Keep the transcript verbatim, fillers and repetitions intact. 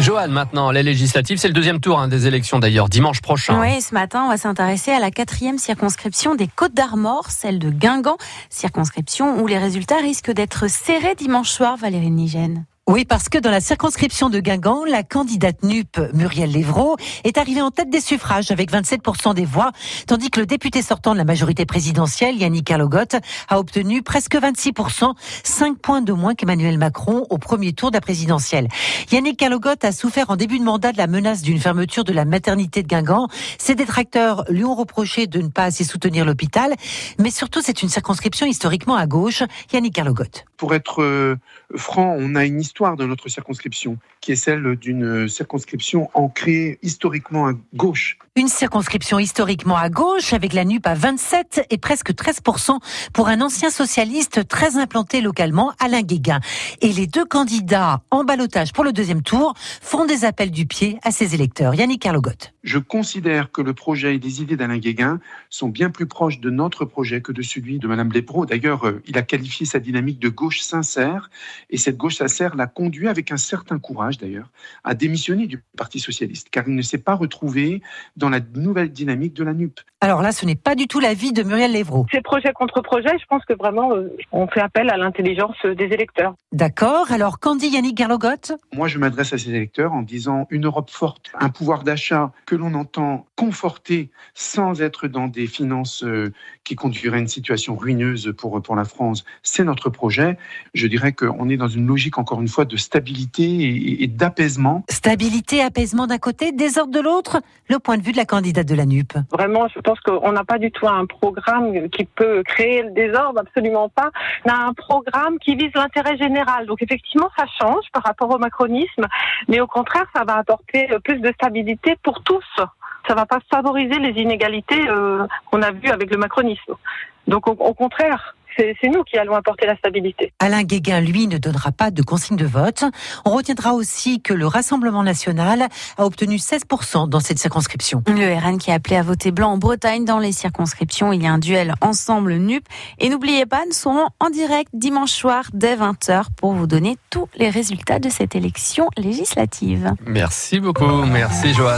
Johan, maintenant, les législatives, c'est le deuxième tour hein, des élections d'ailleurs, dimanche prochain. Oui, ce matin, on va s'intéresser à la quatrième circonscription des Côtes-d'Armor, celle de Guingamp, circonscription où les résultats risquent d'être serrés dimanche soir, Valérie Le Nigen. Oui, parce que dans la circonscription de Guingamp, la candidate NUPES, Muriel Lévrault, est arrivée en tête des suffrages avec vingt-sept pour cent des voix, tandis que le député sortant de la majorité présidentielle, Yannick Kerlogot, a obtenu presque vingt-six pour cent, cinq points de moins qu'Emmanuel Macron au premier tour de la présidentielle. Yannick Kerlogot a souffert en début de mandat de la menace d'une fermeture de la maternité de Guingamp. Ses détracteurs lui ont reproché de ne pas assez soutenir l'hôpital, mais surtout c'est une circonscription historiquement à gauche, Yannick Kerlogot. Pour être euh, franc, on a une histoire de notre circonscription, qui est celle d'une circonscription ancrée historiquement à gauche. Une circonscription historiquement à gauche, avec la NUPES à vingt-sept et presque treize pour cent pour un ancien socialiste très implanté localement, Alain Guéguin. Et les deux candidats en ballottage pour le deuxième tour font des appels du pied à ses électeurs. Yannick Kerlogot. Je considère que le projet et les idées d'Alain Guéguin sont bien plus proches de notre projet que de celui de Madame Lebreau. D'ailleurs, il a qualifié sa dynamique de gauche sincère, et cette gauche sincère l'a conduit avec un certain courage d'ailleurs à démissionner du Parti socialiste, car il ne s'est pas retrouvé dans dans la nouvelle dynamique de la NUPES. Alors là, ce n'est pas du tout l'avis de Muriel Lévrault. C'est projet contre projet, je pense que vraiment, euh, on fait appel à l'intelligence des électeurs. D'accord, alors qu'en dit Yannick Kerlogot ? Moi, je m'adresse à ces électeurs en disant une Europe forte, un pouvoir d'achat que l'on entend conforter sans être dans des finances euh, qui conduiraient à une situation ruineuse pour, pour la France. C'est notre projet. Je dirais qu'on est dans une logique, encore une fois, de stabilité et, et d'apaisement. Stabilité, apaisement d'un côté, désordre de l'autre, le point de vue de la candidate de la NUPES. Vraiment, je pense qu'on n'a pas du tout un programme qui peut créer le désordre, absolument pas. On a un programme qui vise l'intérêt général. Donc effectivement, ça change par rapport au macronisme, mais au contraire, ça va apporter plus de stabilité pour tous. Ça ne va pas favoriser les inégalités euh, qu'on a vues avec le macronisme. Donc au, au contraire, c'est, c'est nous qui allons apporter la stabilité. Alain Guéguin, lui, ne donnera pas de consigne de vote. On retiendra aussi que le Rassemblement national a obtenu seize pour cent dans cette circonscription. Le R N qui a appelé à voter blanc en Bretagne. Dans les circonscriptions, il y a un duel ensemble NUPES. Et n'oubliez pas, nous serons en direct dimanche soir dès vingt heures pour vous donner tous les résultats de cette élection législative. Merci beaucoup. Merci Joanne.